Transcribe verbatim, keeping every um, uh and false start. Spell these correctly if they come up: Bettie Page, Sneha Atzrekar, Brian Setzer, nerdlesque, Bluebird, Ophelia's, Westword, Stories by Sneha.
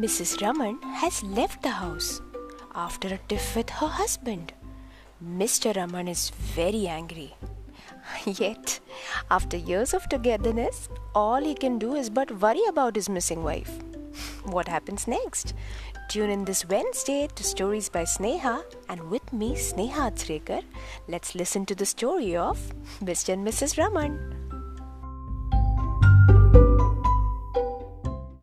Missus Raman has left the house after a tiff with her husband. Mister Raman is very angry. Yet, after years of togetherness, all he can do is but worry about his missing wife. What happens next? Tune in this Wednesday to Stories by Sneha, and with me, Sneha Atzrekar, let's listen to the story of Mister and Missus Raman.